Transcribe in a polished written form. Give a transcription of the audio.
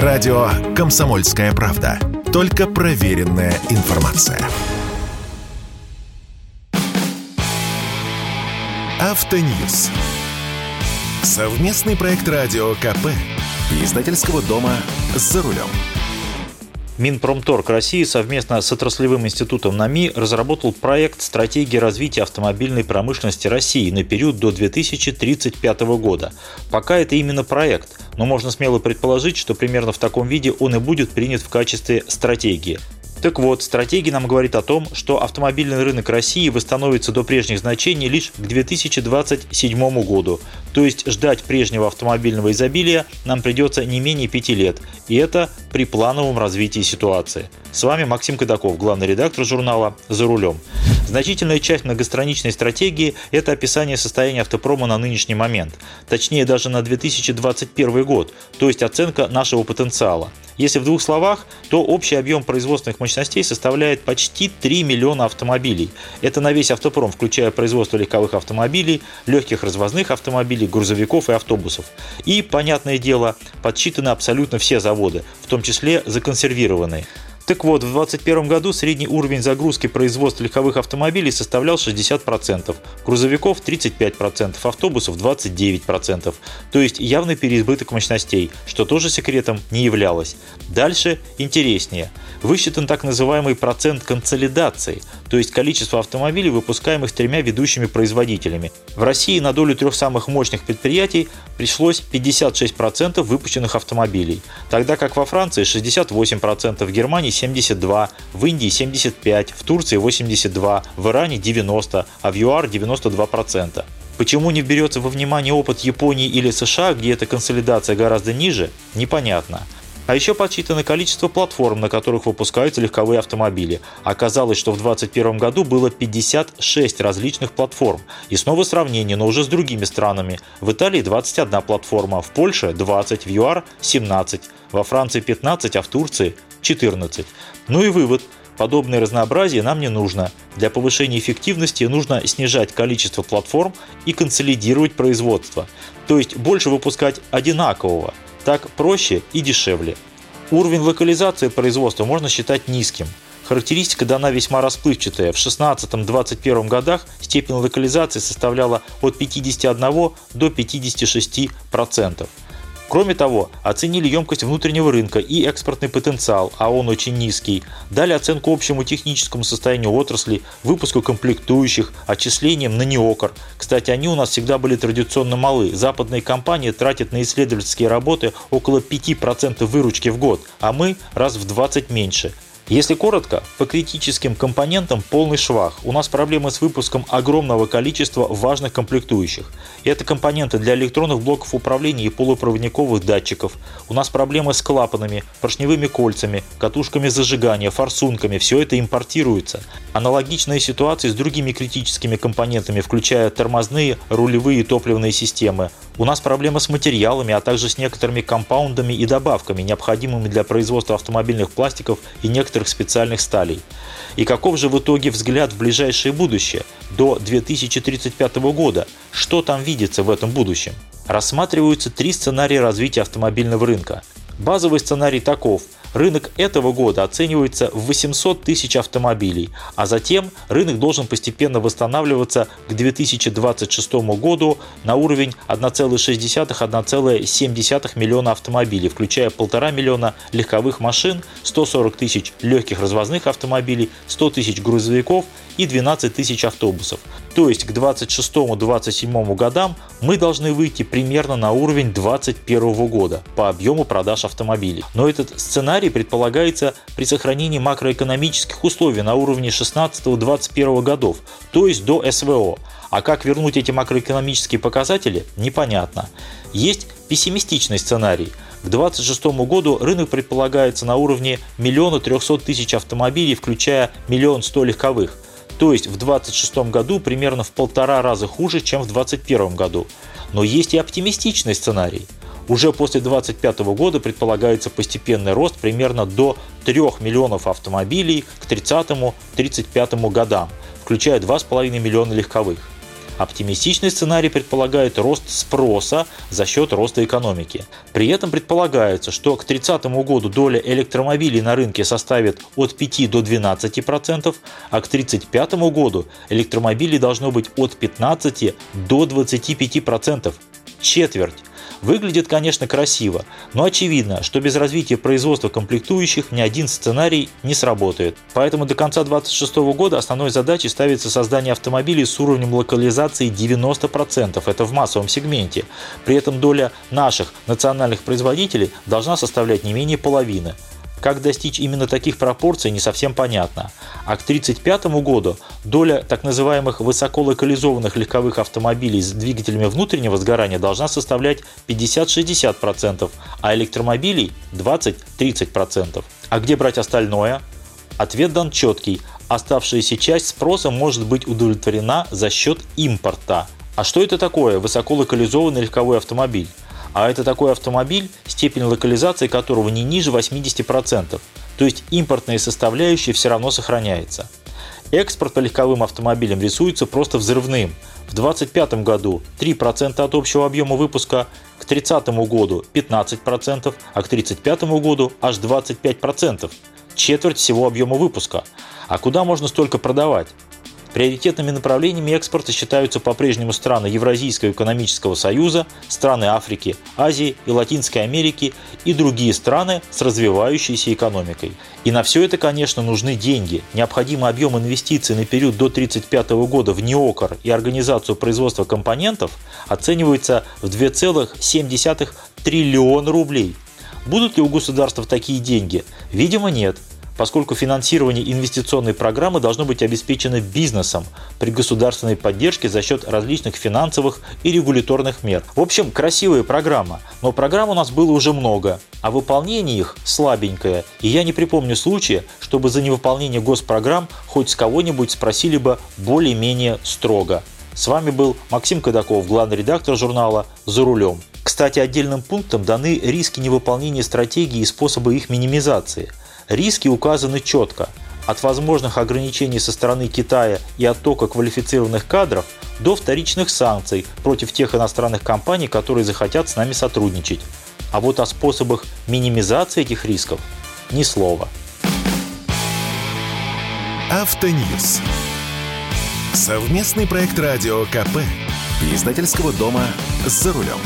Радио «Комсомольская правда». Только проверенная информация. Автоньюз. Совместный проект радио КП и издательского дома «За рулем». Минпромторг России совместно с отраслевым институтом НАМИ разработал проект стратегии развития автомобильной промышленности России на период до 2035 года. Пока это именно проект, но можно смело предположить, что примерно в таком виде он и будет принят в качестве стратегии. Так вот, стратегия нам говорит о том, что автомобильный рынок России восстановится до прежних значений лишь к 2027 году. То есть ждать прежнего автомобильного изобилия нам придется не менее 5 лет. И это при плановом развитии ситуации. С вами Максим Кадаков, главный редактор журнала «За рулем». Значительная часть многостраничной стратегии – это описание состояния автопрома на нынешний момент. Точнее, даже на 2021 год, то есть оценка нашего потенциала. Если в двух словах, то общий объем производственных мощностей составляет почти 3 миллиона автомобилей. Это на весь автопром, включая производство легковых автомобилей, легких развозных автомобилей, грузовиков и автобусов. И, понятное дело, подсчитаны абсолютно все заводы, в том числе законсервированные. Так вот, в 2021 году средний уровень загрузки производства легковых автомобилей составлял 60%, грузовиков – 35%, автобусов – 29%. То есть явный переизбыток мощностей, что тоже секретом не являлось. Дальше интереснее. Высчитан так называемый процент консолидации, то есть количество автомобилей, выпускаемых 3 ведущими производителями. В России на долю 3 самых мощных предприятий пришлось 56% выпущенных автомобилей, тогда как во Франции 68%, в Германии 72, в Индии 75, в Турции 82, в Иране 90, а в ЮАР 92%. Почему не берется во внимание опыт Японии или США, где эта консолидация гораздо ниже, непонятно. А еще подсчитано количество платформ, на которых выпускаются легковые автомобили. Оказалось, что в 2021 году было 56 различных платформ. И снова сравнение, но уже с другими странами. В Италии 21 платформа, в Польше 20, в ЮАР 17, во Франции 15, а в Турции 14. Ну и вывод. Подобное разнообразие нам не нужно. Для повышения эффективности нужно снижать количество платформ и консолидировать производство. То есть больше выпускать одинакового. Так проще и дешевле. Уровень локализации производства можно считать низким. Характеристика дана весьма расплывчатая. В 2016-2021 годах степень локализации составляла от 51 до 56%. Кроме того, оценили емкость внутреннего рынка и экспортный потенциал, а он очень низкий. Дали оценку общему техническому состоянию отрасли, выпуску комплектующих, отчислениям на неокр. Кстати, они у нас всегда были традиционно малы. Западные компании тратят на исследовательские работы около 5% выручки в год, а мы раз в 20 меньше. Если коротко, по критическим компонентам полный швах. У нас проблемы с выпуском огромного количества важных комплектующих. Это компоненты для электронных блоков управления и полупроводниковых датчиков. У нас проблемы с клапанами, поршневыми кольцами, катушками зажигания, форсунками. Все это импортируется. Аналогичная ситуация с другими критическими компонентами, включая тормозные, рулевые и топливные системы. У нас проблемы с материалами, а также с некоторыми компаундами и добавками, необходимыми для производства автомобильных пластиков и некоторых специальных сталей. И каков же в итоге взгляд в ближайшее будущее, до 2035 года? Что там видится в этом будущем? Рассматриваются 3 сценария развития автомобильного рынка. Базовый сценарий таков. Рынок этого года оценивается в 800 тысяч автомобилей, а затем рынок должен постепенно восстанавливаться к 2026 году на уровень 1,6-1,7 миллиона автомобилей, включая 1,5 миллиона легковых машин, 140 тысяч легких развозных автомобилей, 100 тысяч грузовиков и 12 тысяч автобусов. То есть к 2026-2027 годам мы должны выйти примерно на уровень 2021 года по объему продаж автомобилей. Но этот сценарий предполагается при сохранении макроэкономических условий на уровне 2016-2021 годов, то есть до СВО. А как вернуть эти макроэкономические показатели, непонятно. Есть пессимистичный сценарий. К 2026 году рынок предполагается на уровне 1 300 тысяч автомобилей, включая 1 100 легковых. То есть в 2026 году примерно в 1,5 раза хуже, чем в 2021 году. Но есть и оптимистичный сценарий. Уже после 2025 года предполагается постепенный рост примерно до 3 миллионов автомобилей к 2030-2035 годам, включая 2,5 миллиона легковых. Оптимистичный сценарий предполагает рост спроса за счет роста экономики. При этом предполагается, что к 30 году доля электромобилей на рынке составит от 5 до 12%, а к 35 году электромобилей должно быть от 15 до 25%. Четверть. Выглядит, конечно, красиво, но очевидно, что без развития производства комплектующих ни один сценарий не сработает. Поэтому до конца 2026 года основной задачей ставится создание автомобилей с уровнем локализации 90%, это в массовом сегменте. При этом доля наших национальных производителей должна составлять не менее половины. Как достичь именно таких пропорций, не совсем понятно. А к 35 году доля так называемых высоколокализованных легковых автомобилей с двигателями внутреннего сгорания должна составлять 50-60%, а электромобилей 20-30%. А где брать остальное? Ответ дан четкий. Оставшаяся часть спроса может быть удовлетворена за счет импорта. А что это такое высоколокализованный легковой автомобиль? А это такой автомобиль, степень локализации которого не ниже 80%, то есть импортная составляющая все равно сохраняется. Экспорт по легковым автомобилям рисуется просто взрывным. В 2025 году 3% от общего объема выпуска, к 2030 году 15%, а к 2035 году аж 25%, четверть всего объема выпуска. А куда можно столько продавать? Приоритетными направлениями экспорта считаются по-прежнему страны Евразийского экономического союза, страны Африки, Азии и Латинской Америки и другие страны с развивающейся экономикой. И на все это, конечно, нужны деньги. Необходимый объем инвестиций на период до 1935 года в НИОКР и организацию производства компонентов оценивается в 2,7 триллиона рублей. Будут ли у государства такие деньги? Видимо, нет. Поскольку финансирование инвестиционной программы должно быть обеспечено бизнесом при государственной поддержке за счет различных финансовых и регуляторных мер. В общем, красивая программа, но программ у нас было уже много, а выполнение их слабенькое, и я не припомню случая, чтобы за невыполнение госпрограмм хоть с кого-нибудь спросили бы более-менее строго. С вами был Максим Кадаков, главный редактор журнала «За рулем». Кстати, отдельным пунктом даны риски невыполнения стратегии и способы их минимизации. Риски указаны четко – от возможных ограничений со стороны Китая и оттока квалифицированных кадров до вторичных санкций против тех иностранных компаний, которые захотят с нами сотрудничать. А вот о способах минимизации этих рисков – ни слова. Автоньюз. Совместный проект радио КП и издательского дома «За рулем».